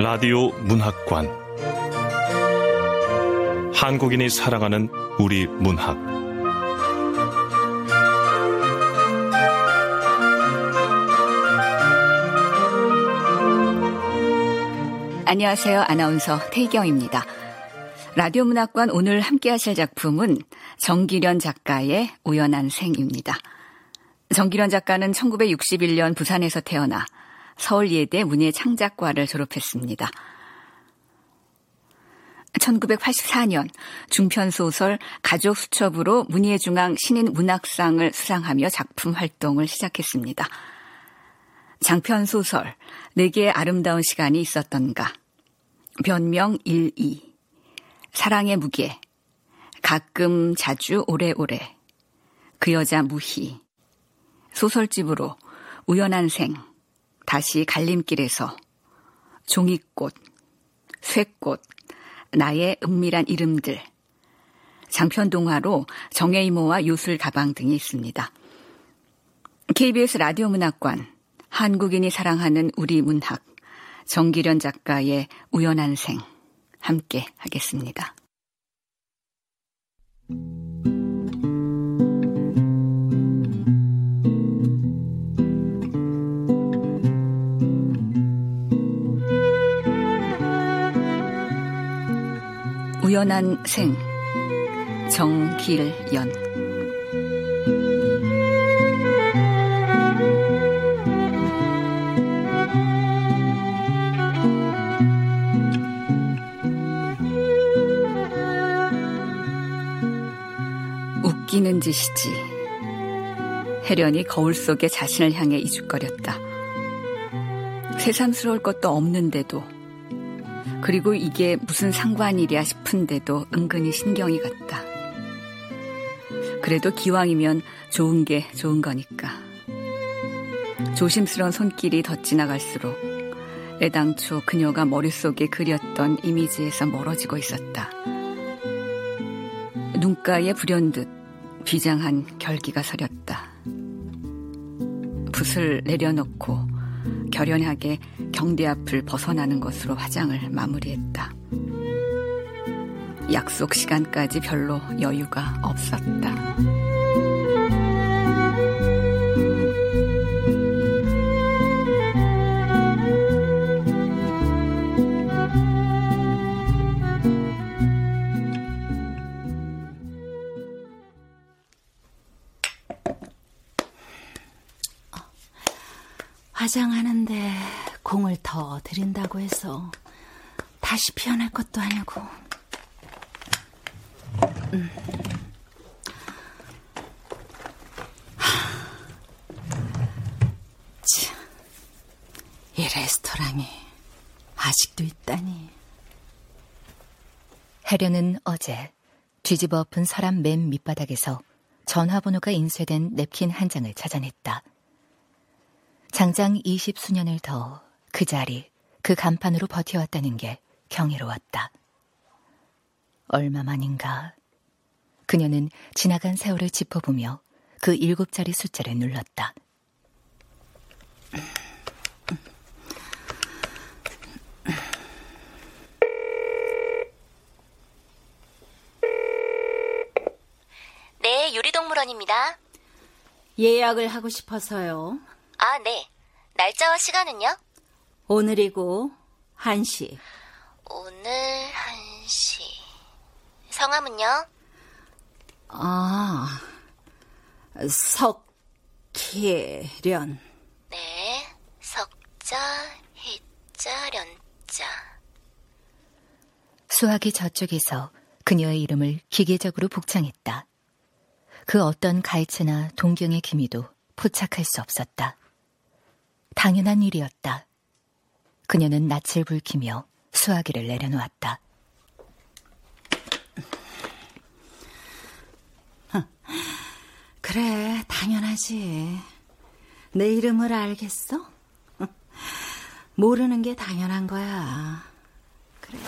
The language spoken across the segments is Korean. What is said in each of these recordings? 라디오 문학관, 한국인이 사랑하는 우리 문학. 안녕하세요. 아나운서 태희경입니다. 라디오 문학관 오늘 함께 하실 작품은 정기련 작가의 우연한 생입니다. 정기련 작가는 1961년 부산에서 태어나 서울예대 문예창작과를 졸업했습니다. 1984년 중편소설 가족수첩으로 문예중앙 신인문학상을 수상하며 작품활동을 시작했습니다. 장편소설 4개의 아름다운 시간이 있었던가, 변명 1, 2, 사랑의 무게, 가끔 자주 오래오래, 그 여자 무희, 소설집으로 우연한 생, 다시 갈림길에서, 종이꽃, 쇠꽃, 나의 은밀한 이름들, 장편동화로 정혜이모와 요술가방 등이 있습니다. KBS 라디오 문학관, 한국인이 사랑하는 우리 문학, 정기련 작가의 우연한 생, 함께 하겠습니다. 우연한 생, 정기련. 웃기는 짓이지. 혜련이 거울 속에 자신을 향해 이죽거렸다. 새삼스러울 것도 없는데도, 그리고 이게 무슨 상관이랴 싶은데도 은근히 신경이 갔다. 그래도 기왕이면 좋은 게 좋은 거니까. 조심스러운 손길이 덧 지나갈수록 애당초 그녀가 머릿속에 그렸던 이미지에서 멀어지고 있었다. 눈가에 불현듯 비장한 결기가 서렸다. 붓을 내려놓고 결연하게 경대 앞을 벗어나는 것으로 화장을 마무리했다. 약속 시간까지 별로 여유가 없었다. 화장하는데 공을 더 들인다고 해서 다시 피어날 것도 아니고. 참, 이 레스토랑이 아직도 있다니. 혜련은 어제 뒤집어 엎은 서랍 맨 밑바닥에서 전화번호가 인쇄된 냅킨 한 장을 찾아냈다. 장장 20수년을 더 그 자리, 그 간판으로 버텨왔다는 게 경이로웠다. 얼마만인가 그녀는 지나간 세월을 짚어보며 그 7자리 숫자를 눌렀다. 네, 유리동물원입니다. 예약을 하고 싶어서요. 아, 네. 날짜와 시간은요? 오늘이고 1시. 오늘 1시. 성함은요? 아, 석희련. 네, 석자, 희자, 련자. 수학이 저쪽에서 그녀의 이름을 기계적으로 복창했다. 그 어떤 가이체나 동경의 기미도 포착할 수 없었다. 당연한 일이었다. 그녀는 낯을 붉히며 수화기를 내려놓았다. 그래, 당연하지. 내 이름을 알겠어? 모르는 게 당연한 거야. 그래.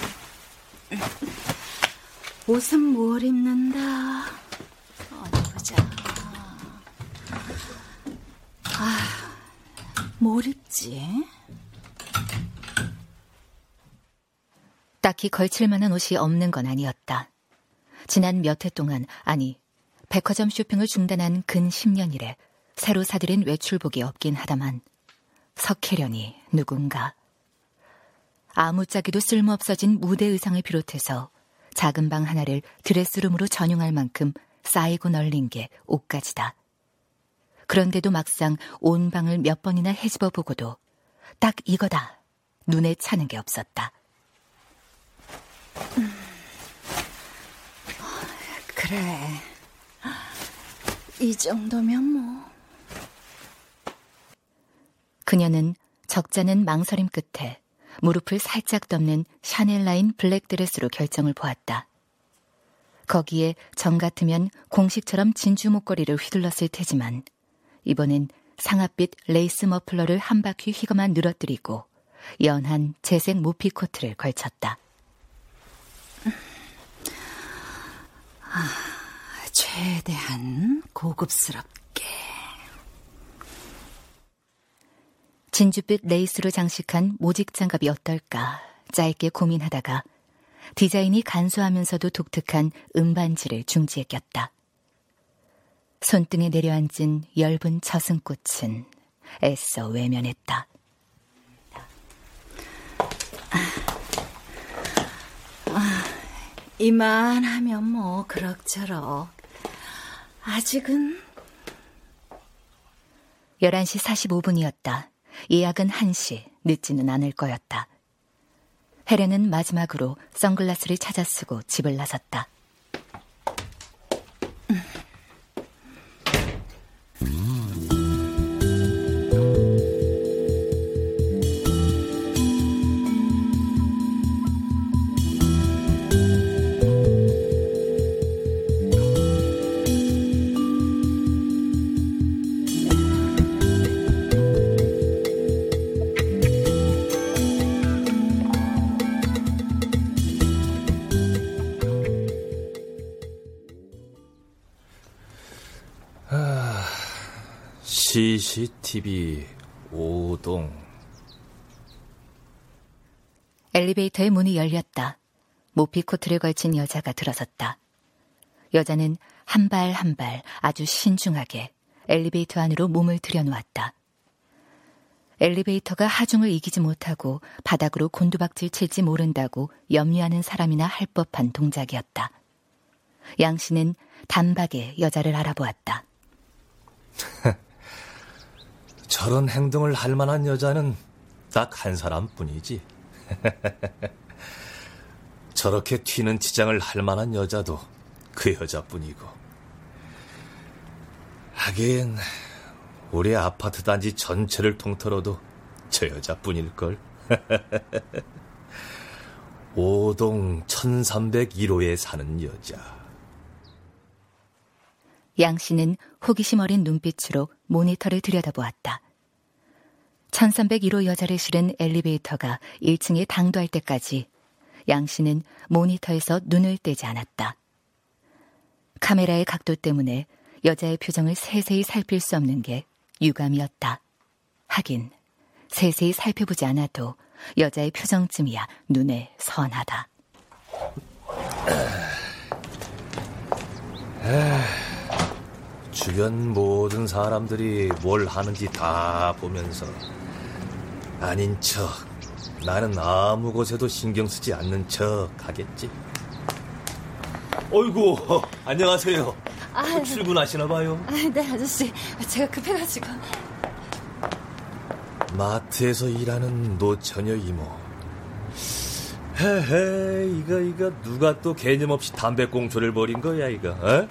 옷은 뭘 입는다. 어디 보자. 뭘 입지? 딱히 걸칠 만한 옷이 없는 건 아니었다. 지난 몇 해 동안, 백화점 쇼핑을 중단한 근 10년 이래 새로 사들인 외출복이 없긴 하다만 석혜련이 누군가. 아무짝에도 쓸모없어진 무대 의상을 비롯해서 작은 방 하나를 드레스룸으로 전용할 만큼 쌓이고 널린 게 옷까지다. 그런데도 막상 온 방을 몇 번이나 헤집어 보고도 딱 이거다 눈에 차는 게 없었다. 그래, 이 정도면 뭐. 그녀는 적잖은 망설임 끝에 무릎을 살짝 덮는 샤넬라인 블랙 드레스로 결정을 보았다. 거기에 정 같으면 공식처럼 진주 목걸이를 휘둘렀을 테지만 이번엔 상아빛 레이스 머플러를 한 바퀴 휘거만 늘어뜨리고 연한 재색 모피 코트를 걸쳤다. 최대한 고급스럽게. 진주빛 레이스로 장식한 모직 장갑이 어떨까 짧게 고민하다가 디자인이 간소하면서도 독특한 은반지를 중지에 꼈다. 손등에 내려앉은 엷은 저승꽃은 애써 외면했다. 이만하면 뭐 그럭저럭. 아직은. 11시 45분이었다. 예약은 1시, 늦지는 않을 거였다. 혜련은 마지막으로 선글라스를 찾아 쓰고 집을 나섰다. CCTV 5동. 엘리베이터의 문이 열렸다. 모피 코트를 걸친 여자가 들어섰다. 여자는 한 발 한 발 아주 신중하게 엘리베이터 안으로 몸을 들여놓았다. 엘리베이터가 하중을 이기지 못하고 바닥으로 곤두박질 칠지 모른다고 염려하는 사람이나 할 법한 동작이었다. 양 씨는 단박에 여자를 알아보았다. 저런 행동을 할 만한 여자는 딱 한 사람뿐이지. 저렇게 튀는 치장을 할 만한 여자도 그 여자뿐이고. 하긴 우리 아파트 단지 전체를 통틀어도 저 여자뿐일걸. 5동 1301호에 사는 여자. 양 씨는 호기심 어린 눈빛으로 모니터를 들여다보았다. 1301호 여자를 실은 엘리베이터가 1층에 당도할 때까지 양 씨는 모니터에서 눈을 떼지 않았다. 카메라의 각도 때문에 여자의 표정을 세세히 살필 수 없는 게 유감이었다. 하긴 세세히 살펴보지 않아도 여자의 표정쯤이야 눈에 선하다. 주변 모든 사람들이 뭘 하는지 다 보면서 아닌 척, 나는 아무 곳에도 신경 쓰지 않는 척 하겠지. 어이구, 안녕하세요. 출근하시나 봐요. 네, 아저씨. 제가 급해가지고. 마트에서 일하는 노처녀 이모. 헤헤, 이거 누가 또 개념 없이 담배꽁초를 버린 거야, 이거. 어?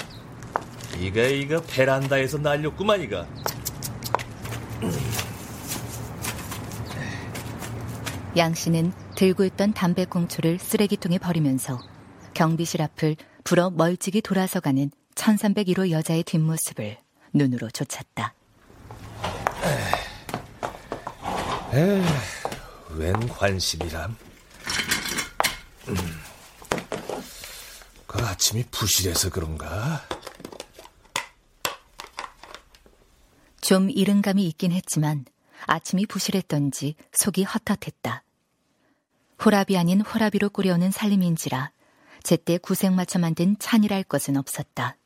이거 베란다에서 날렸구만, 이거. 양씨는 들고 있던 담배꽁초를 쓰레기통에 버리면서 경비실 앞을 불어 멀찍이 돌아서가는 1301호 여자의 뒷모습을 눈으로 쫓았다. 웬 관심이람. 그 아침이 부실해서 그런가? 좀 이른 감이 있긴 했지만 아침이 부실했던지 속이 헛헛했다. 호라비 아닌 호라비로 꾸려오는 살림인지라 제때 구색 맞춰 만든 찬이랄 것은 없었다.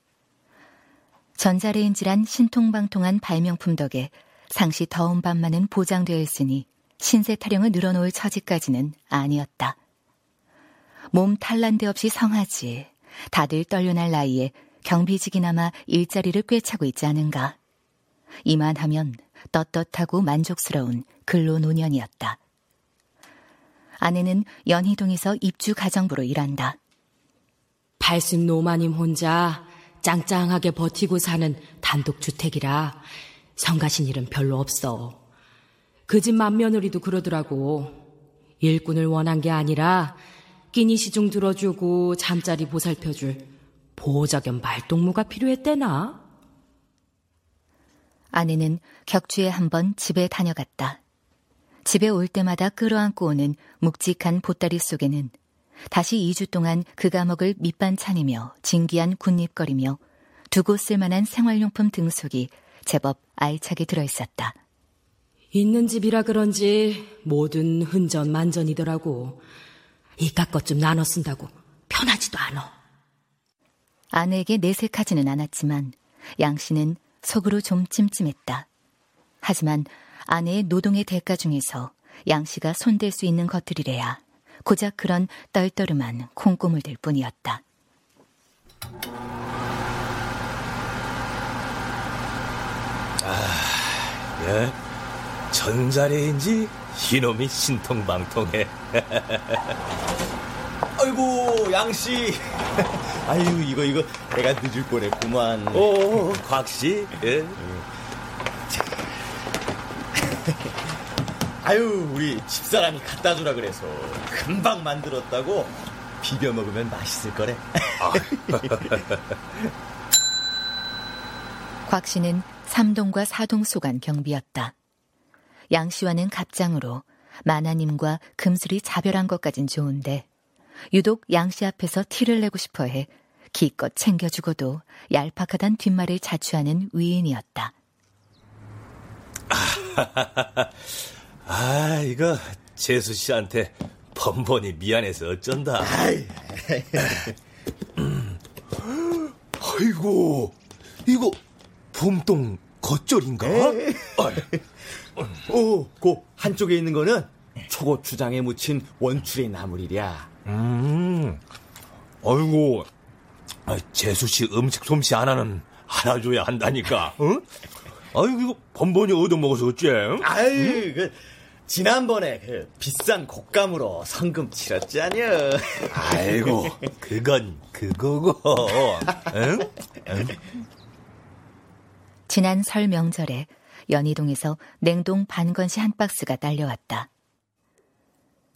전자레인지란 신통방통한 발명품 덕에 상시 더운 밤만은 보장되어 있으니 신세 타령을 늘어놓을 처지까지는 아니었다. 몸 탈난데 없이 성하지 다들 떨려날 나이에 경비직이나마 일자리를 꿰차고 있지 않은가. 이만하면 떳떳하고 만족스러운 근로노년이었다. 아내는 연희동에서 입주가정부로 일한다. 80노마님 혼자 짱짱하게 버티고 사는 단독주택이라 성가신 일은 별로 없어. 그 집 맏며느리도 그러더라고. 일꾼을 원한 게 아니라 끼니 시중 들어주고 잠자리 보살펴줄 보호자 겸 말동무가 필요했대나. 아내는 격주에 한번 집에 다녀갔다. 집에 올 때마다 끌어안고 오는 묵직한 보따리 속에는 다시 2주 동안 그가 먹을 밑반찬이며 진귀한 군립거리며 두고 쓸만한 생활용품 등속이 제법 알차게 들어있었다. 있는 집이라 그런지 모든 흔전 만전이더라고. 이깟 것 좀 나눠 쓴다고 편하지도 않아. 아내에게 내색하지는 않았지만 양 씨는 속으로 좀 찜찜했다. 하지만 아내의 노동의 대가 중에서 양 씨가 손댈 수 있는 것들이래야 고작 그런 떨떠름한 콩고물들 뿐이었다. 전자레인지 이놈이 신통방통해. 아이고 양씨. 아유 이거 내가 늦을 뻔했구만. 오 곽씨. 예. 아유 우리 집사람이 갖다주라 그래서 금방 만들었다고. 비벼 먹으면 맛있을 거래. 곽씨는 3동과 4동 소간 경비였다. 양씨와는 갑장으로 마나님과 금슬이 자별한 것까진 좋은데 유독 양씨 앞에서 티를 내고 싶어해 기껏 챙겨주고도 얄팍하단 뒷말을 자취하는 위인이었다. 이거 재수 씨한테 번번이 미안해서 어쩐다. 아이고 이거 봄동 겉절인가? 그 한쪽에 있는 거는 초고추장에 묻힌 원추리 나물이랴. 아이고 재수 씨 음식 솜씨 하나는 알아줘야 한다니까. 응? 아이고 이거 번번이 얻어먹어서 어째? 지난번에 그 비싼 곶감으로 성금 치렀지 아니여. 아이고 그건 그거고. 응? 응? 지난 설 명절에 연희동에서 냉동 반건시 한 박스가 딸려왔다.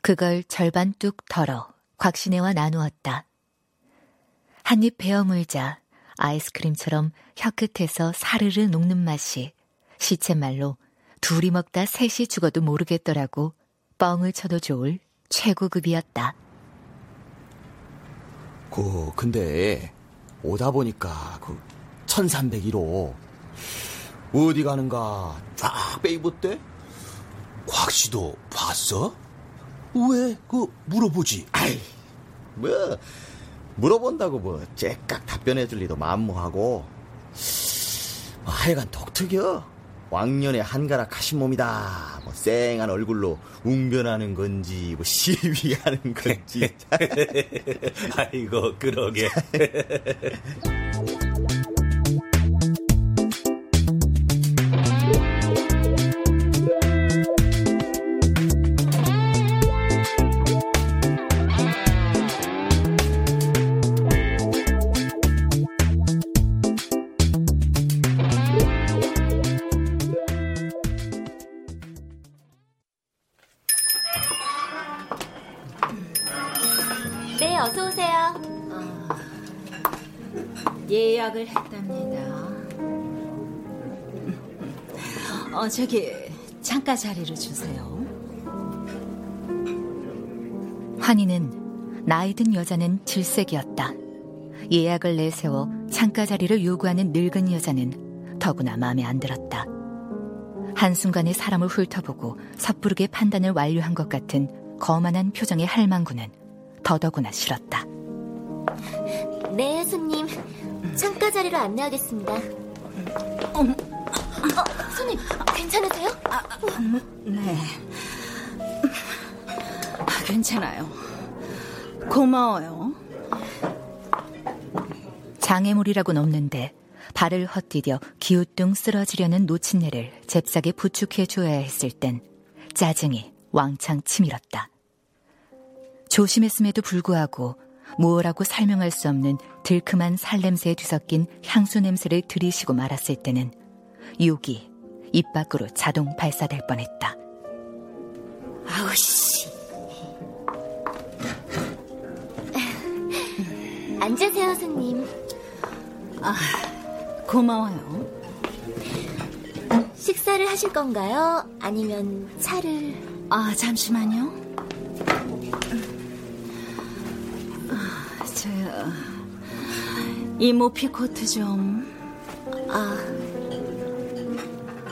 그걸 절반 뚝 덜어 곽시네와 나누었다. 한 입 베어 물자 아이스크림처럼 혀끝에서 사르르 녹는 맛이 시체말로 둘이 먹다 셋이 죽어도 모르겠더라고 뻥을 쳐도 좋을 최고급이었다. 근데 오다 보니까 1301호 어디 가는가 쫙 빼입었대? 곽씨도 봤어? 왜 물어보지? 물어본다고 째깍 답변해줄 리도 만무하고 하여간 독특여. 왕년에 한가락 하신 몸이다 쌩한 얼굴로 웅변하는 건지 시위하는 건지. 아이고 그러게. 어서 오세요. 예약을 했답니다. 저기 창가 자리를 주세요. 환희는 나이 든 여자는 질색이었다. 예약을 내세워 창가 자리를 요구하는 늙은 여자는 더구나 마음에 안 들었다. 한순간에 사람을 훑어보고 섣부르게 판단을 완료한 것 같은 거만한 표정의 할망구는 더더구나 싫었다. 네, 손님. 창가 자리로 안내하겠습니다. 손님, 괜찮으세요? 네. 괜찮아요. 고마워요. 장애물이라고는 없는데 발을 헛디뎌 기우뚱 쓰러지려는 노친네를 잽싸게 부축해줘야 했을 땐 짜증이 왕창 치밀었다. 조심했음에도 불구하고 뭐라고 설명할 수 없는 들큼한 살냄새에 뒤섞인 향수 냄새를 들이쉬고 말았을 때는 욕이 입 밖으로 자동 발사될 뻔했다. 아우씨. 앉으세요, 손님. 고마워요. 식사를 하실 건가요? 아니면 차를... 잠시만요. 이 모피 코트 좀...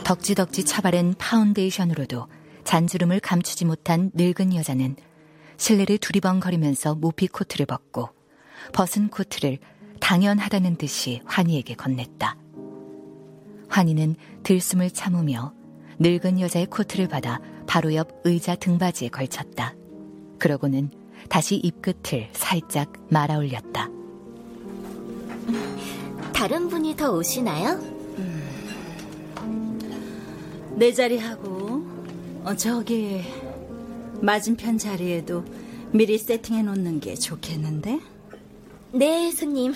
덕지덕지 차바른 파운데이션으로도 잔주름을 감추지 못한 늙은 여자는 실내를 두리번거리면서 모피 코트를 벗고 벗은 코트를 당연하다는 듯이 환희에게 건넸다. 환희는 들숨을 참으며 늙은 여자의 코트를 받아 바로 옆 의자 등받이에 걸쳤다. 그러고는 다시 입끝을 살짝 말아올렸다. 다른 분이 더 오시나요? 내 자리하고 저기 맞은편 자리에도 미리 세팅해놓는 게 좋겠는데? 네, 손님.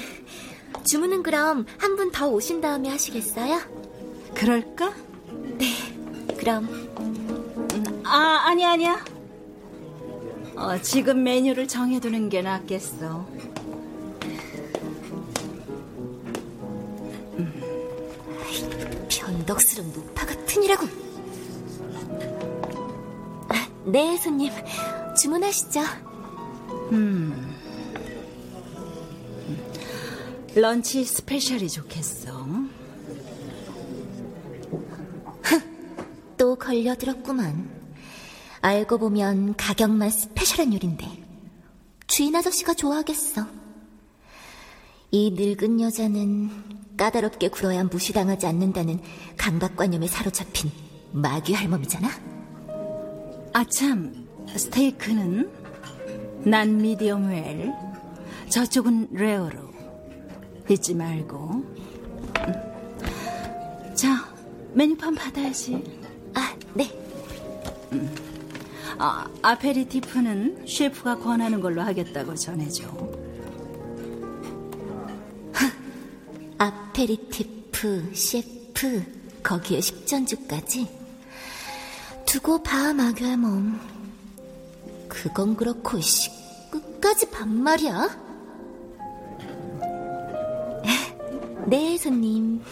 주문은 그럼 한 분 더 오신 다음에 하시겠어요? 그럴까? 네, 그럼. 아니야. 지금 메뉴를 정해두는 게 낫겠어. 변덕스러운 노파 같은 이라고. 네, 손님. 주문하시죠. 런치 스페셜이 좋겠어. 또 걸려들었구만. 알고 보면 가격만 스페셜한 요리인데 주인 아저씨가 좋아하겠어. 이 늙은 여자는 까다롭게 굴어야 무시당하지 않는다는 강박관념에 사로잡힌 마귀 할멈이잖아. 아참, 스테이크는? 난 미디엄 웰, 저쪽은 레어로. 잊지 말고. 자, 메뉴판 받아야지. 네. 아페리티프는 셰프가 권하는 걸로 하겠다고 전해줘. 아페리티프, 셰프, 거기에 식전주까지? 두고 봐, 마귀할멈. 그건 그렇고 끝까지 반말이야? 네, 손님.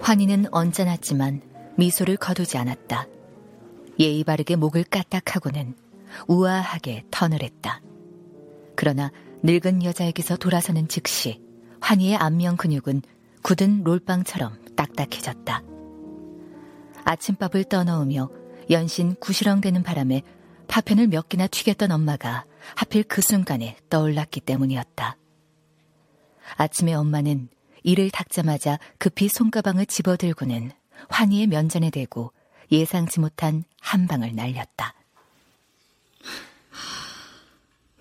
환희는 언짢았지만 미소를 거두지 않았다. 예의 바르게 목을 까딱하고는 우아하게 턴을 했다. 그러나 늙은 여자에게서 돌아서는 즉시 환희의 안면 근육은 굳은 롤빵처럼 딱딱해졌다. 아침밥을 떠넣으며 연신 구시렁대는 바람에 파편을 몇 개나 튀겼던 엄마가 하필 그 순간에 떠올랐기 때문이었다. 아침에 엄마는 이를 닦자마자 급히 손가방을 집어들고는 환희의 면전에 대고 예상치 못한 한 방을 날렸다.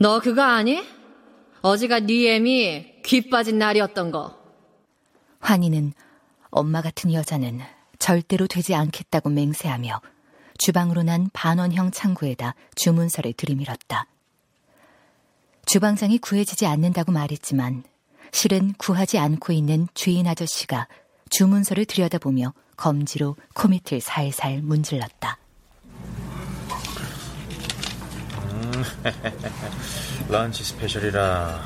너 그거 아니? 어제가 네 애미 귀 빠진 날이었던 거. 환희는 엄마 같은 여자는 절대로 되지 않겠다고 맹세하며 주방으로 난 반원형 창구에다 주문서를 들이밀었다. 주방장이 구해지지 않는다고 말했지만 실은 구하지 않고 있는 주인 아저씨가 주문서를 들여다보며 검지로 코밑을 살살 문질렀다. 런치 스페셜이라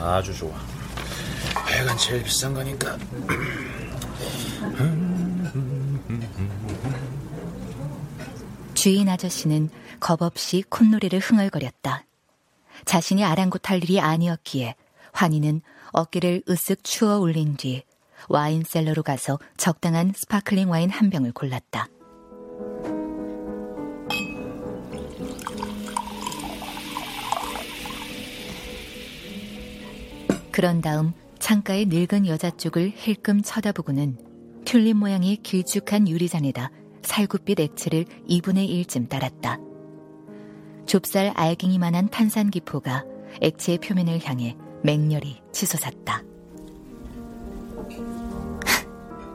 아주 좋아. 하여간 제일 비싼 거니까. 주인 아저씨는 겁없이 콧노래를 흥얼거렸다. 자신이 아랑곳할 일이 아니었기에 환희는 어깨를 으쓱 추어 올린 뒤 와인 셀러로 가서 적당한 스파클링 와인 한 병을 골랐다. 그런 다음 창가의 늙은 여자 쪽을 힐끔 쳐다보고는 튤립 모양의 길쭉한 유리잔에다 살구빛 액체를 2분의 1쯤 따랐다. 좁쌀 알갱이만한 탄산기포가 액체의 표면을 향해 맹렬히 치솟았다.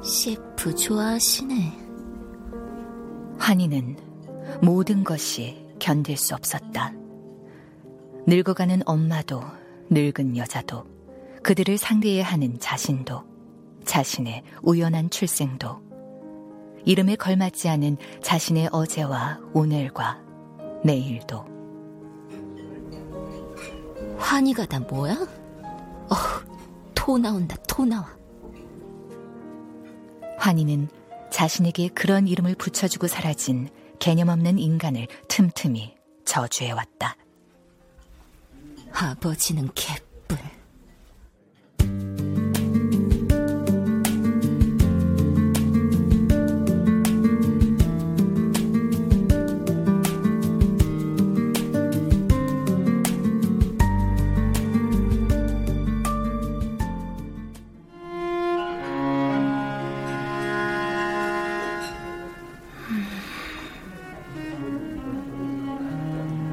셰프 좋아하시네. 환희는 모든 것이 견딜 수 없었다. 늙어가는 엄마도 늙은 여자도 그들을 상대해야 하는 자신도 자신의 우연한 출생도 이름에 걸맞지 않은 자신의 어제와 오늘과 내일도. 환희가 다 뭐야? 토 나온다, 토 나와. 환희는 자신에게 그런 이름을 붙여주고 사라진 개념 없는 인간을 틈틈이 저주해왔다. 아버지는 개뿔.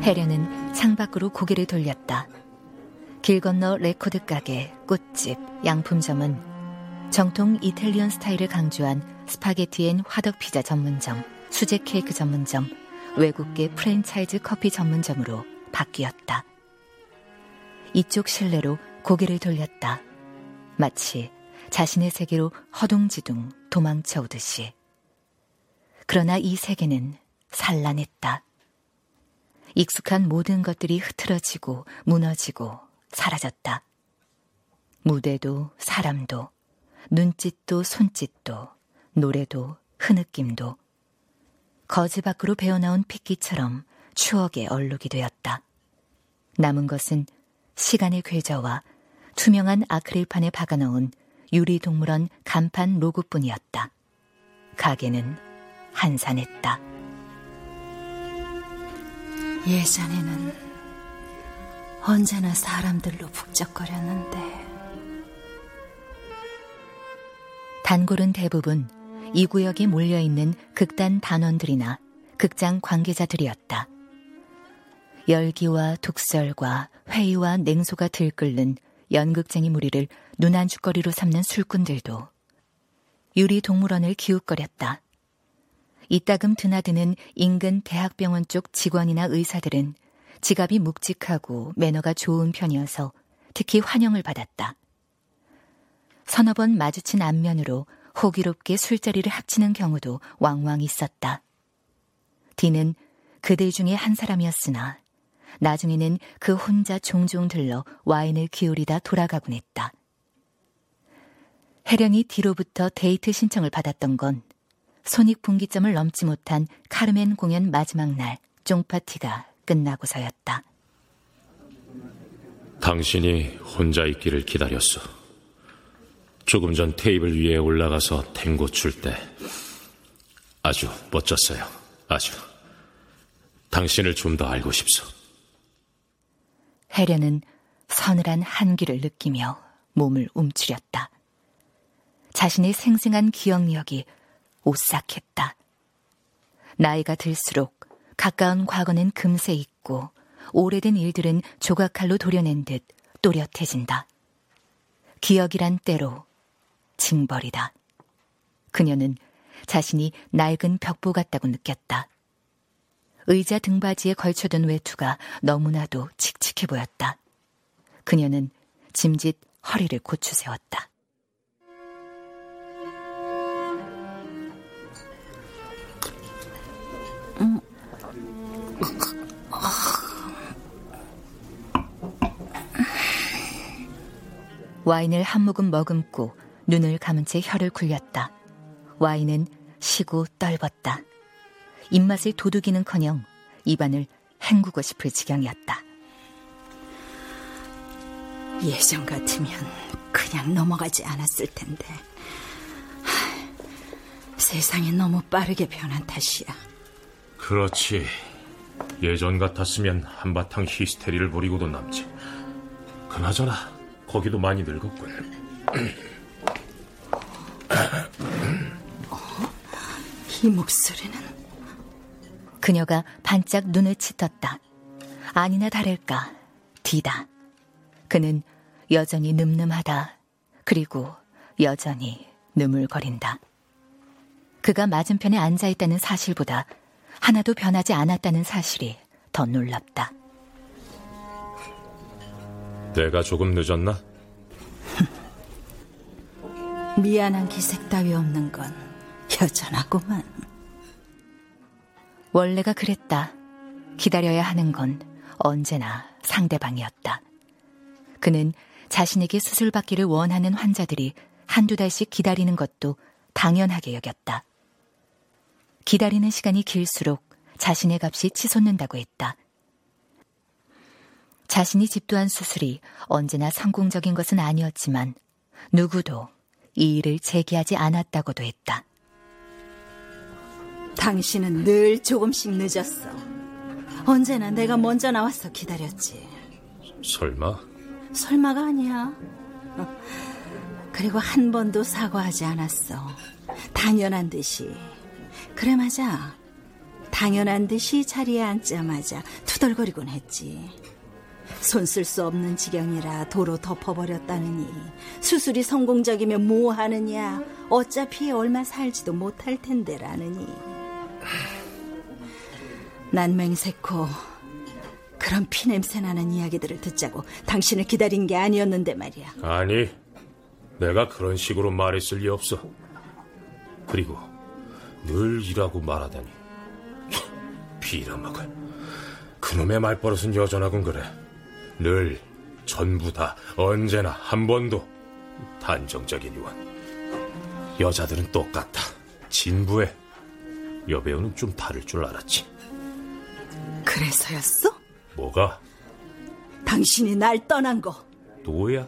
해련은 창밖으로 고개를 돌렸다. 길 건너 레코드 가게, 꽃집, 양품점은 정통 이탈리언 스타일을 강조한 스파게티 앤 화덕 피자 전문점, 수제 케이크 전문점, 외국계 프랜차이즈 커피 전문점으로 바뀌었다. 이쪽 실내로 고개를 돌렸다. 마치 자신의 세계로 허둥지둥 도망쳐오듯이. 그러나 이 세계는 산란했다. 익숙한 모든 것들이 흐트러지고 무너지고 사라졌다. 무대도 사람도 눈짓도 손짓도 노래도 흐느낌도 거지 밖으로 배어나온 핏기처럼 추억에 얼룩이 되었다. 남은 것은 시간의 궤저와 투명한 아크릴판에 박아넣은 유리동물원 간판 로고뿐이었다. 가게는 한산했다. 예전에는 언제나 사람들로 북적거렸는데. 단골은 대부분 이 구역에 몰려있는 극단 단원들이나 극장 관계자들이었다. 열기와 독설과 회의와 냉소가 들끓는 연극쟁이 무리를 눈 안주거리로 삼는 술꾼들도 유리동물원을 기웃거렸다. 이따금 드나드는 인근 대학병원 쪽 직원이나 의사들은 지갑이 묵직하고 매너가 좋은 편이어서 특히 환영을 받았다. 서너 번 마주친 안면으로 호기롭게 술자리를 합치는 경우도 왕왕 있었다. 디는 그들 중에 한 사람이었으나 나중에는 그 혼자 종종 들러 와인을 기울이다 돌아가곤 했다. 해련이 디로부터 데이트 신청을 받았던 건 손익분기점을 넘지 못한 카르멘 공연 마지막 날 쫑파티가 끝나고서였다. 당신이 혼자 있기를 기다렸어. 조금 전 테이블 위에 올라가서 탱고 출 때 아주 멋졌어요. 아주. 당신을 좀 더 알고 싶소. 해련은 서늘한 한기를 느끼며 몸을 움츠렸다. 자신의 생생한 기억력이 오싹했다. 나이가 들수록 가까운 과거는 금세 잊고 오래된 일들은 조각칼로 도려낸 듯 또렷해진다. 기억이란 때로 징벌이다. 그녀는 자신이 낡은 벽보 같다고 느꼈다. 의자 등받이에 걸쳐둔 외투가 너무나도 칙칙해 보였다. 그녀는 짐짓 허리를 고추세웠다. 와인을 한 모금 머금고 눈을 감은 채 혀를 굴렸다. 와인은 시고 떫었다. 입맛을 도둑이는커녕 입안을 헹구고 싶을 지경이었다. 예전 같으면 그냥 넘어가지 않았을 텐데 세상이 너무 빠르게 변한 탓이야. 그렇지. 예전 같았으면 한바탕 히스테리를 부리고도 남지. 그나저나 거기도 많이 늙었군. 이 목소리는. 그녀가 반짝 눈을 치떴다. 아니나 다를까 뒤다. 그는 여전히 늠름하다. 그리고 여전히 느물거린다. 그가 맞은편에 앉아있다는 사실보다 하나도 변하지 않았다는 사실이 더 놀랍다. 내가 조금 늦었나? 미안한 기색 따위 없는 건 여전하구만. 원래가 그랬다. 기다려야 하는 건 언제나 상대방이었다. 그는 자신에게 수술받기를 원하는 환자들이 한두 달씩 기다리는 것도 당연하게 여겼다. 기다리는 시간이 길수록 자신의 값이 치솟는다고 했다. 자신이 집도한 수술이 언제나 성공적인 것은 아니었지만 누구도 이 일을 제기하지 않았다고도 했다. 당신은 늘 조금씩 늦었어. 언제나 내가 먼저 나와서 기다렸지. 설마? 설마가 아니야. 그리고 한 번도 사과하지 않았어. 당연한 듯이. 그래 맞아. 당연한 듯이 자리에 앉자마자 투덜거리곤 했지. 손 쓸 수 없는 지경이라 도로 덮어버렸다느니 수술이 성공적이면 뭐 하느냐. 어차피 얼마 살지도 못할 텐데라느니. 난 맹세코 그런 피냄새 나는 이야기들을 듣자고 당신을 기다린 게 아니었는데 말이야. 아니, 내가 그런 식으로 말했을 리 없어. 그리고 늘 일하고 말하다니. 빌어먹을. 그놈의 말버릇은 여전하군. 그래, 늘, 전부 다, 언제나, 한 번도. 단정적인 요원. 여자들은 똑같다. 진부해. 여배우는 좀 다를 줄 알았지. 그래서였어? 뭐가? 당신이 날 떠난 거. 노야?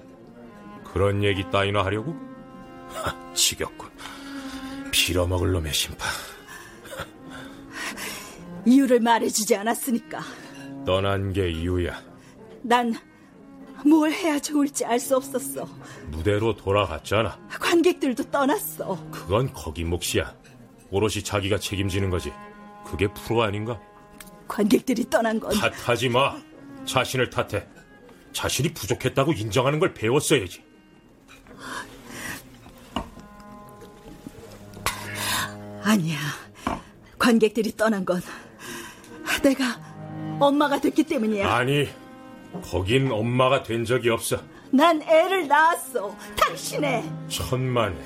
그런 얘기 따위나 하려고? 하, 지겹군. 빌어먹을 놈의 심판. 이유를 말해주지 않았으니까. 떠난 게 이유야. 난 뭘 해야 좋을지 알 수 없었어. 무대로 돌아갔잖아. 관객들도 떠났어. 그건 거기 몫이야. 오롯이 자기가 책임지는 거지. 그게 프로 아닌가? 관객들이 떠난 건. 탓하지 마. 자신을 탓해. 자신이 부족했다고 인정하는 걸 배웠어야지. 아니야. 관객들이 떠난 건 내가 엄마가 됐기 때문이야. 아니, 거긴 엄마가 된 적이 없어. 난 애를 낳았어. 당신의. 천만에.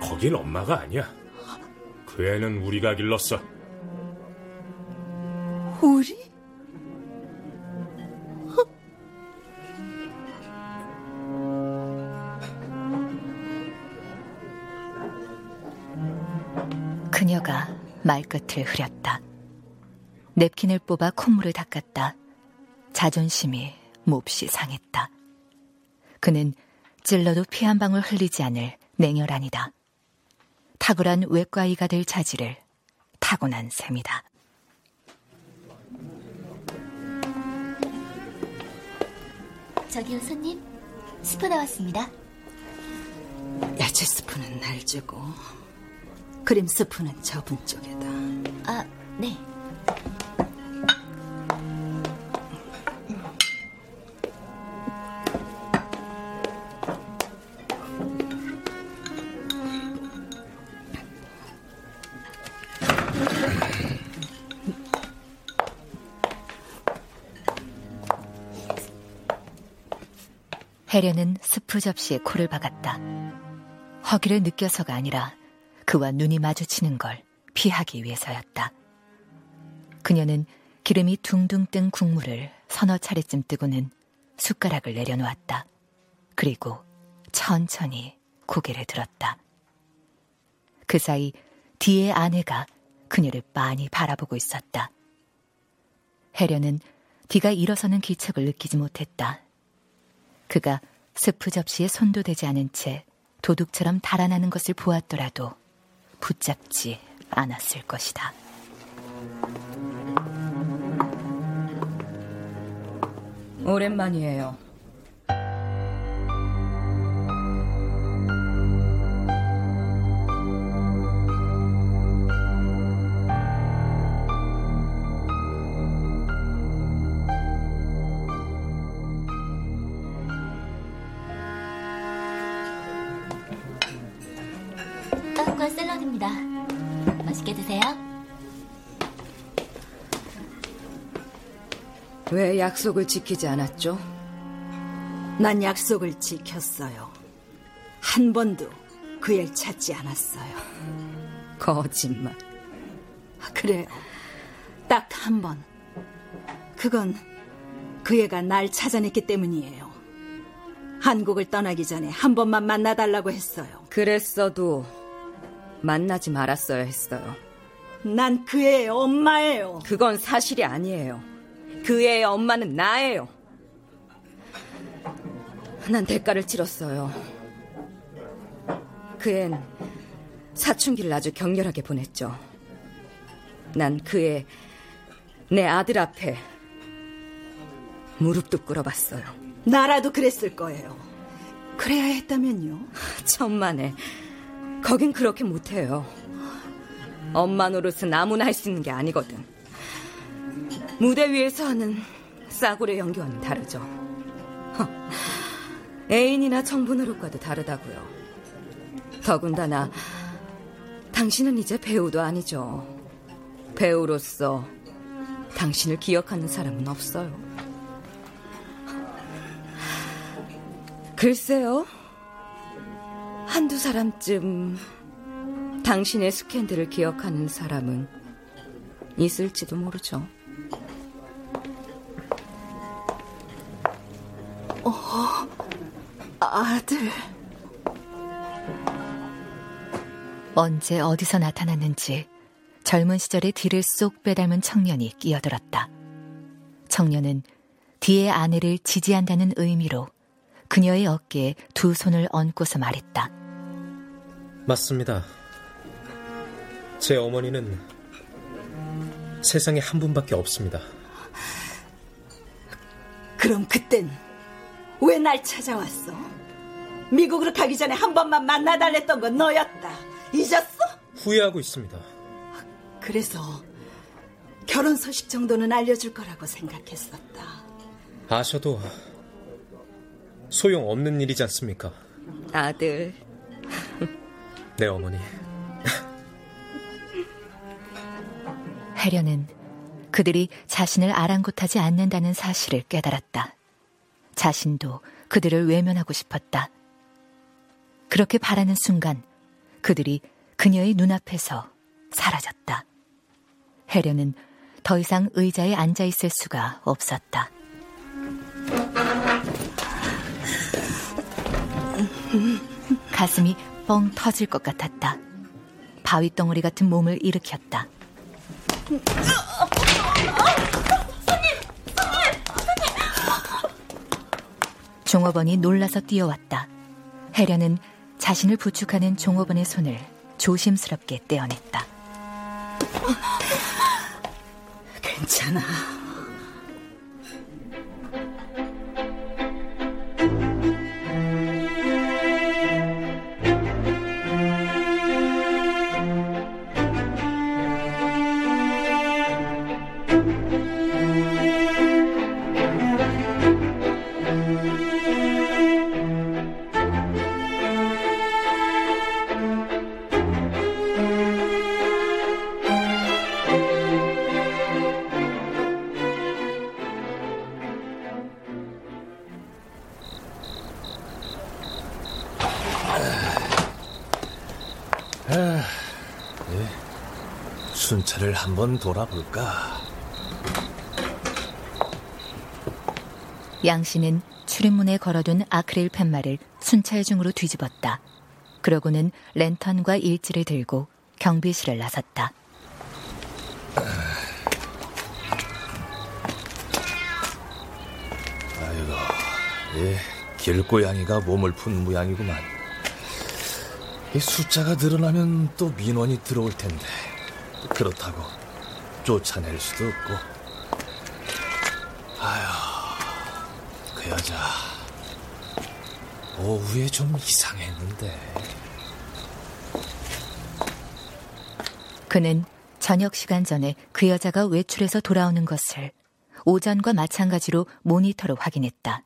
거긴 엄마가 아니야. 그 애는 우리가 길렀어. 우리? 그녀가 말끝을 흐렸다. 냅킨을 뽑아 콧물을 닦았다. 자존심이 몹시 상했다. 그는 찔러도 피 한 방울 흘리지 않을 냉혈한이다. 탁월한 외과의가 될 자질을 타고난 셈이다. 저기요 손님, 스프 나왔습니다. 야채 스프는 날 주고 크림 스프는 저분 쪽에다. 아, 네. 해련은 스프 접시에 코를 박았다. 허기를 느껴서가 아니라 그와 눈이 마주치는 걸 피하기 위해서였다. 그녀는 기름이 둥둥 뜬 국물을 서너 차례쯤 뜨고는 숟가락을 내려놓았다. 그리고 천천히 고개를 들었다. 그 사이 뒤에 아내가 그녀를 빤히 바라보고 있었다. 해련은 뒤가 일어서는 기척을 느끼지 못했다. 그가 스프 접시에 손도 대지 않은 채 도둑처럼 달아나는 것을 보았더라도 붙잡지 않았을 것이다. 오랜만이에요. 떡과 샐러드입니다. 맛있게 드세요. 왜 약속을 지키지 않았죠? 난 약속을 지켰어요. 한 번도 그 애를 찾지 않았어요. 거짓말. 그래, 딱 한 번. 그건 그 애가 날 찾아냈기 때문이에요. 한국을 떠나기 전에 한 번만 만나달라고 했어요. 그랬어도 만나지 말았어야 했어요. 난 그 애의 엄마예요. 그건 사실이 아니에요. 그 애의 엄마는 나예요. 난 대가를 치렀어요. 그 애는 사춘기를 아주 격렬하게 보냈죠. 난 그 애 내 아들 앞에 무릎도 꿇어봤어요. 나라도 그랬을 거예요. 그래야 했다면요. 천만에 거긴 그렇게 못해요. 엄마 노릇은 아무나 할 수 있는 게 아니거든. 무대 위에서 하는 싸구려 연기와는 다르죠. 애인이나 청부노릇과도 다르다고요. 더군다나 당신은 이제 배우도 아니죠. 배우로서 당신을 기억하는 사람은 없어요. 글쎄요, 한두 사람쯤 당신의 스캔들을 기억하는 사람은 있을지도 모르죠. 아들. 언제 어디서 나타났는지 젊은 시절의 뒤를 쏙 빼닮은 청년이 끼어들었다. 청년은 뒤의 아내를 지지한다는 의미로 그녀의 어깨에 두 손을 얹고서 말했다. 맞습니다. 제 어머니는 세상에 한 분밖에 없습니다. 그럼 그땐 왜 날 찾아왔어? 미국으로 가기 전에 한 번만 만나달랬던 건 너였다. 잊었어? 후회하고 있습니다. 그래서 결혼 소식 정도는 알려줄 거라고 생각했었다. 아셔도 소용없는 일이지 않습니까? 아들. 네, 어머니. 해련은 그들이 자신을 아랑곳하지 않는다는 사실을 깨달았다. 자신도 그들을 외면하고 싶었다. 그렇게 바라는 순간 그들이 그녀의 눈앞에서 사라졌다. 해련은 더 이상 의자에 앉아있을 수가 없었다. 가슴이 뻥 터질 것 같았다. 바위덩어리 같은 몸을 일으켰다. 종업원이 놀라서 뛰어왔다. 해련은 자신을 부축하는 종업원의 손을 조심스럽게 떼어냈다. 괜찮아. 순찰을 한번 돌아볼까? 양씨는 출입문에 걸어둔 아크릴 팻말을 순찰 중으로 뒤집었다. 그러고는 랜턴과 일지를 들고 경비실을 나섰다. 아이고, 이 길고양이가 몸을 푼 모양이구만. 이 숫자가 늘어나면 또 민원이 들어올 텐데 그렇다고 쫓아낼 수도 없고. 아휴, 그 여자 오후에 좀 이상했는데. 그는 저녁 시간 전에 그 여자가 외출해서 돌아오는 것을 오전과 마찬가지로 모니터로 확인했다.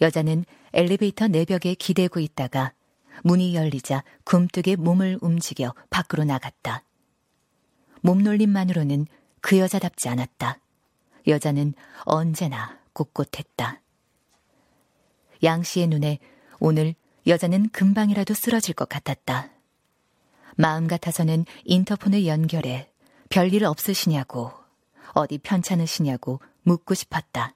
여자는 엘리베이터 내벽에 기대고 있다가 문이 열리자 굼뜨게 몸을 움직여 밖으로 나갔다. 몸놀림만으로는 그 여자답지 않았다. 여자는 언제나 꼿꼿했다. 양 씨의 눈에 오늘 여자는 금방이라도 쓰러질 것 같았다. 마음 같아서는 인터폰을 연결해 별일 없으시냐고, 어디 편찮으시냐고 묻고 싶었다.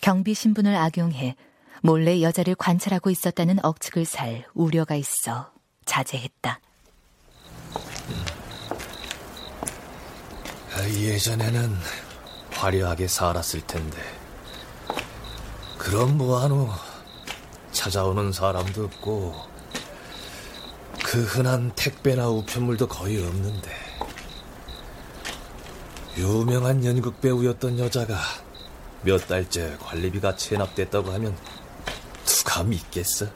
경비 신분을 악용해 몰래 여자를 관찰하고 있었다는 억측을 살 우려가 있어 자제했다. 예전에는 화려하게 살았을 텐데 그럼 뭐하노. 찾아오는 사람도 없고 그 흔한 택배나 우편물도 거의 없는데. 유명한 연극 배우였던 여자가 몇 달째 관리비가 체납됐다고 하면 누가 믿겠어?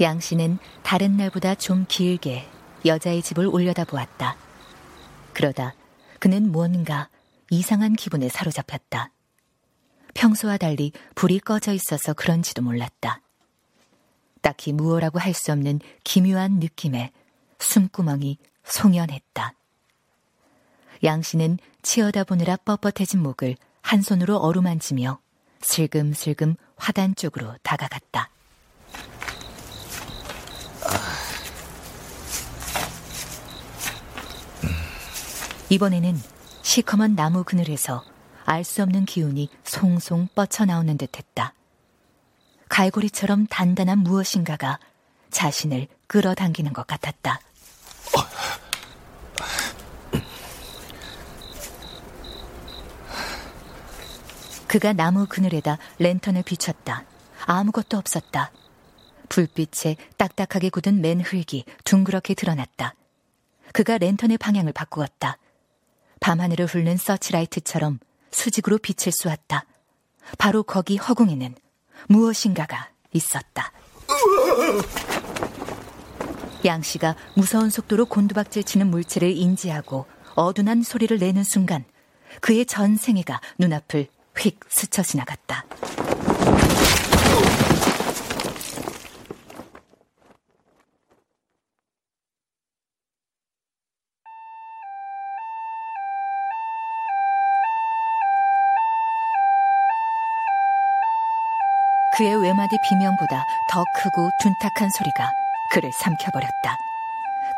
양 씨는 다른 날보다 좀 길게 여자의 집을 올려다보았다. 그러다 그는 뭔가 이상한 기분에 사로잡혔다. 평소와 달리 불이 꺼져 있어서 그런지도 몰랐다. 딱히 무엇이라고 할 수 없는 기묘한 느낌에 숨구멍이 송연했다. 양 씨는 치어다보느라 뻣뻣해진 목을 한 손으로 어루만지며 슬금슬금 화단 쪽으로 다가갔다. 이번에는 시커먼 나무 그늘에서 알 수 없는 기운이 송송 뻗쳐나오는 듯했다. 갈고리처럼 단단한 무엇인가가 자신을 끌어당기는 것 같았다. 그가 나무 그늘에다 랜턴을 비췄다. 아무것도 없었다. 불빛에 딱딱하게 굳은 맨 흙이 둥그렇게 드러났다. 그가 랜턴의 방향을 바꾸었다. 밤하늘을 훑는 서치라이트처럼 수직으로 빛을 쏘았다. 바로 거기 허공에는 무엇인가가 있었다. 양 씨가 무서운 속도로 곤두박질치는 물체를 인지하고 어둔한 소리를 내는 순간 그의 전 생애가 눈앞을 휙 스쳐 지나갔다. 그의 외마디 비명보다 더 크고 둔탁한 소리가 그를 삼켜버렸다.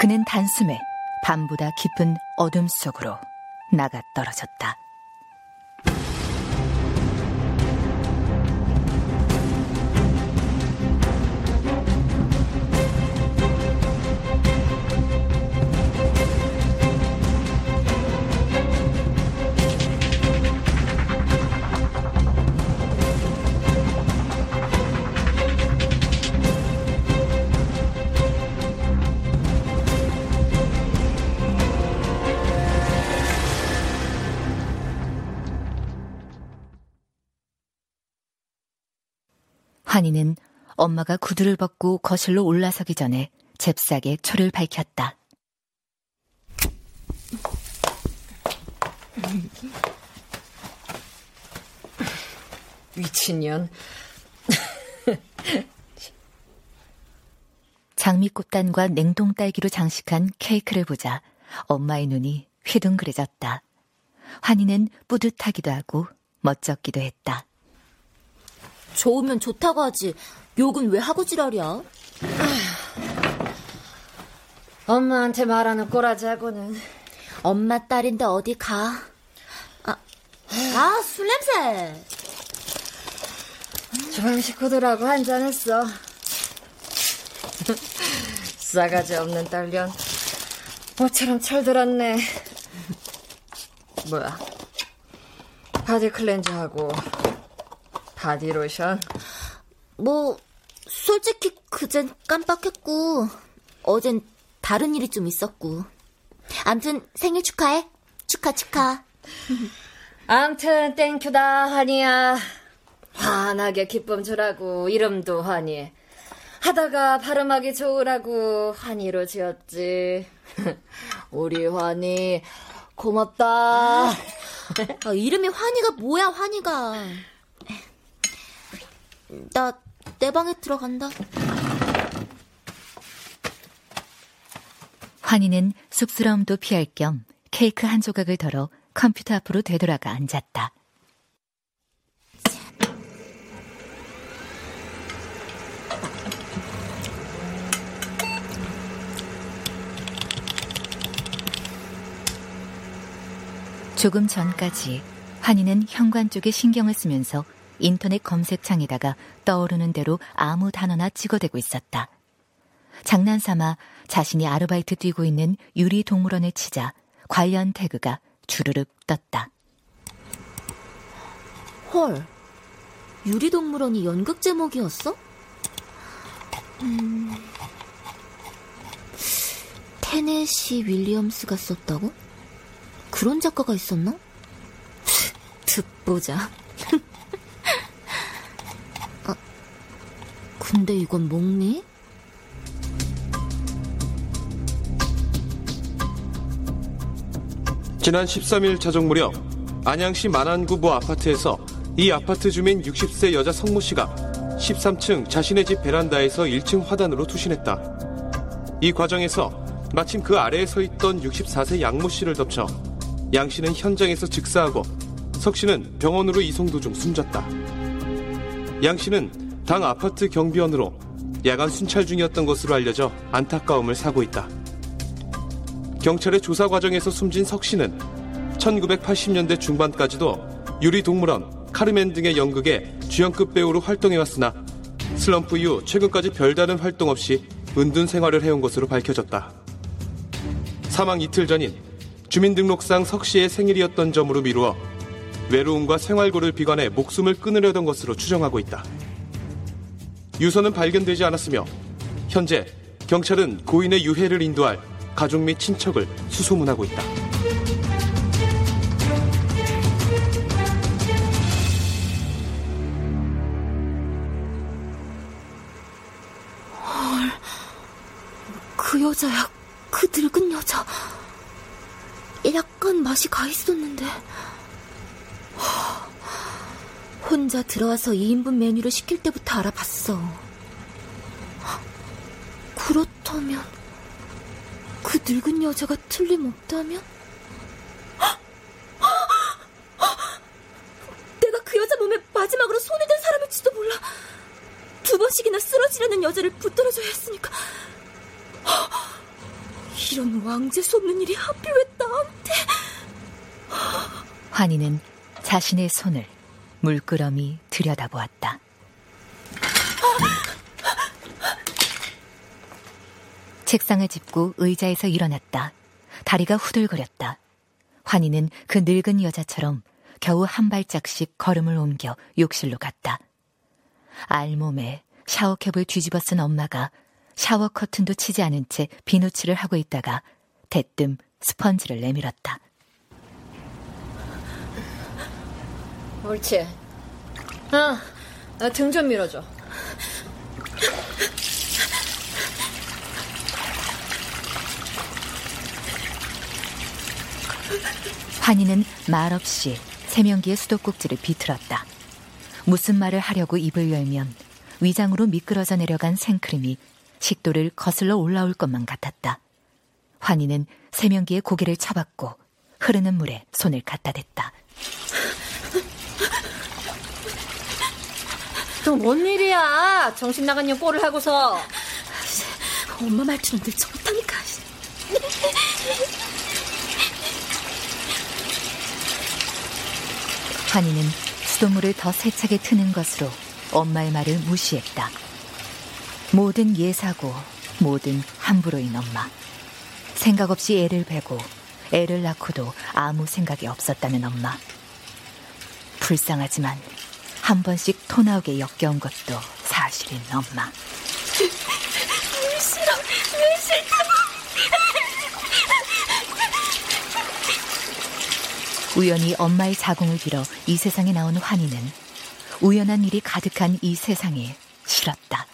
그는 단숨에 밤보다 깊은 어둠 속으로 나가 떨어졌다. 환희는 엄마가 구두를 벗고 거실로 올라서기 전에 잽싸게 초를 밝혔다. 미친년. 장미꽃단과 냉동딸기로 장식한 케이크를 보자 엄마의 눈이 휘둥그레졌다. 환희는 뿌듯하기도 하고 멋쩍기도 했다. 좋으면 좋다고 하지 욕은 왜 하고 지랄이야? 엄마한테 말하는 꼬라지하고는. 엄마 딸인데 어디 가. 아, 술 냄새. 주방 식구들하고 한잔했어. 싸가지 없는 딸년 모처럼 철들었네. 뭐야, 바디 클렌저하고 바디로션. 뭐 솔직히 그젠 깜빡했고 어젠 다른 일이 좀 있었고. 암튼 생일 축하해. 축하. 암튼 땡큐다 하니야. 환하게 기쁨 주라고 이름도 환희 하다가 발음하기 좋으라고 환희로 지었지. 우리 환희 고맙다. 이름이 환희가 뭐야. 환희가. 나 내 방에 들어간다. 환희는 쑥스러움도 피할 겸 케이크 한 조각을 덜어 컴퓨터 앞으로 되돌아가 앉았다. 조금 전까지 환희는 현관 쪽에 신경을 쓰면서 인터넷 검색창에다가 떠오르는 대로 아무 단어나 찍어대고 있었다. 장난삼아 자신이 아르바이트 뛰고 있는 유리동물원에 치자 관련 태그가 주르륵 떴다. 헐, 유리동물원이 연극 제목이었어? 테네시 윌리엄스가 썼다고? 그런 작가가 있었나? 듣보자. 근데 이건 먹니? 지난 13일 자정 무렵 안양시 만안구보 아파트에서 이 아파트 주민 60세 여자 성모씨가 13층 자신의 집 베란다에서 1층 화단으로 투신했다. 이 과정에서 마침 그 아래에 서있던 64세 양모씨를 덮쳐 양씨는 현장에서 즉사하고 석씨는 병원으로 이송 도중 숨졌다. 양씨는 당 아파트 경비원으로 야간 순찰 중이었던 것으로 알려져 안타까움을 사고 있다. 경찰의 조사 과정에서 숨진 석 씨는 1980년대 중반까지도 유리동물원, 카르멘 등의 연극에 주연급 배우로 활동해왔으나 슬럼프 이후 최근까지 별다른 활동 없이 은둔 생활을 해온 것으로 밝혀졌다. 사망 이틀 전인 주민등록상 석 씨의 생일이었던 점으로 미루어 외로움과 생활고를 비관해 목숨을 끊으려던 것으로 추정하고 있다. 유서는 발견되지 않았으며 현재 경찰은 고인의 유해를 인도할 가족 및 친척을 수소문하고 있다. 헐, 그 여자야. 그 늙은 여자. 약간 맛이 가 있었는데. 혼자 들어와서 2인분 메뉴를 시킬 때부터 알아봤어. 그렇다면 그 늙은 여자가 틀림없다면? 내가 그 여자 몸에 마지막으로 손을 댄 사람일지도 몰라. 두 번씩이나 쓰러지려는 여자를 붙들어줘야 했으니까. 이런 왕재수 없는 일이 하필 왜 나한테. 환희는 자신의 손을 물끄러미 들여다보았다. 책상을 짚고 의자에서 일어났다. 다리가 후들거렸다. 환희는 그 늙은 여자처럼 겨우 한 발짝씩 걸음을 옮겨 욕실로 갔다. 알몸에 샤워캡을 뒤집어 쓴 엄마가 샤워 커튼도 치지 않은 채 비누칠을 하고 있다가 대뜸 스펀지를 내밀었다. 옳지. 등 좀 밀어줘. 환희는 말없이 세면기의 수도꼭지를 비틀었다. 무슨 말을 하려고 입을 열면 위장으로 미끄러져 내려간 생크림이 식도를 거슬러 올라올 것만 같았다. 환희는 세면기에 고개를 쳐박고 흐르는 물에 손을 갖다 댔다. 또 뭔 일이야? 정신 나간 년 꼴을 하고서. 엄마 말투는 늘 저렇다니까. 환희는 수돗물을 더 세차게 트는 것으로 엄마의 말을 무시했다. 모든 예사고, 모든 함부로인 엄마. 생각 없이 애를 베고 애를 낳고도 아무 생각이 없었다는 엄마. 불쌍하지만 한 번씩 토 나오게 역겨운 것도 사실인 엄마. 싫어, 싫다고. 우연히 엄마의 자궁을 빌어 이 세상에 나온 환희는 우연한 일이 가득한 이 세상에 싫었다.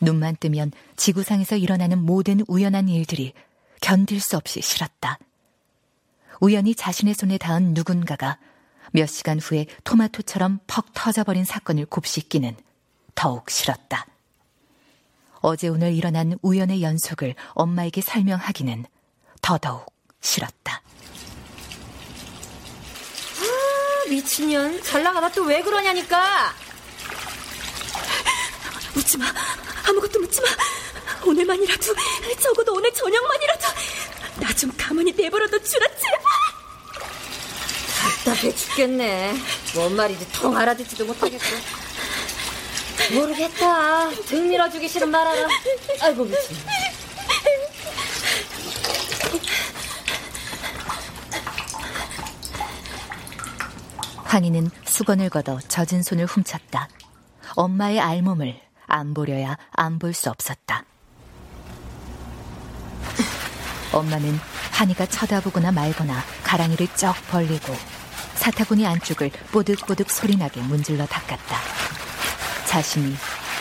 눈만 뜨면 지구상에서 일어나는 모든 우연한 일들이 견딜 수 없이 싫었다. 우연히 자신의 손에 닿은 누군가가 몇 시간 후에 토마토처럼 퍽 터져버린 사건을 곱씹기는 더욱 싫었다. 어제 오늘 일어난 우연의 연속을 엄마에게 설명하기는 더더욱 싫었다. 아, 미친년. 잘 나가다 또 왜 그러냐니까. 묻지마. 아무것도 묻지마. 오늘만이라도, 적어도 오늘 저녁만이라도 나 좀 가만히 내버려둬 주라, 제발. 답답해 죽겠네. 뭔 말인지 통 알아듣지도 못하겠어. 모르겠다. 등 밀어주기 싫은 말하라. 아이고, 미친. 환희는 수건을 걷어 젖은 손을 훔쳤다. 엄마의 알몸을 안 보려야 안 볼 수 없었다. 엄마는 환희가 쳐다보거나 말거나 가랑이를 쩍 벌리고 사타구니 안쪽을 뽀득뽀득 소리나게 문질러 닦았다. 자신이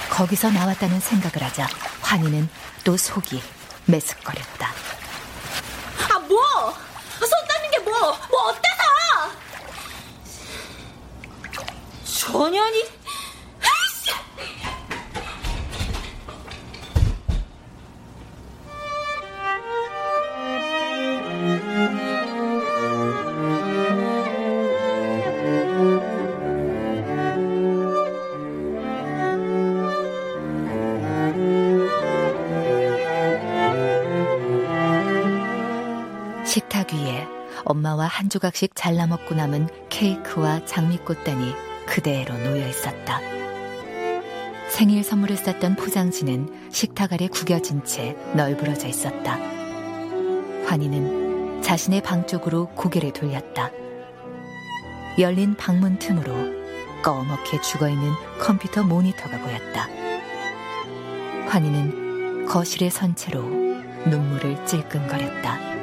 거기서 나왔다는 생각을 하자 환희는 또 속이 메스꺼렸다. 아, 뭐? 손 닦는 게 뭐 어때서? 전현이? 식탁 위에 엄마와 한 조각씩 잘라먹고 남은 케이크와 장미꽃단이 그대로 놓여있었다. 생일 선물을 쌌던 포장지는 식탁 아래 구겨진 채 널브러져 있었다. 환희는 자신의 방 쪽으로 고개를 돌렸다. 열린 방문 틈으로 꺼멓게 죽어있는 컴퓨터 모니터가 보였다. 환희는 거실에 선 채로 눈물을 찔끔거렸다.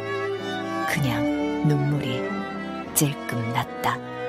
그냥 눈물이 찔끔 났다.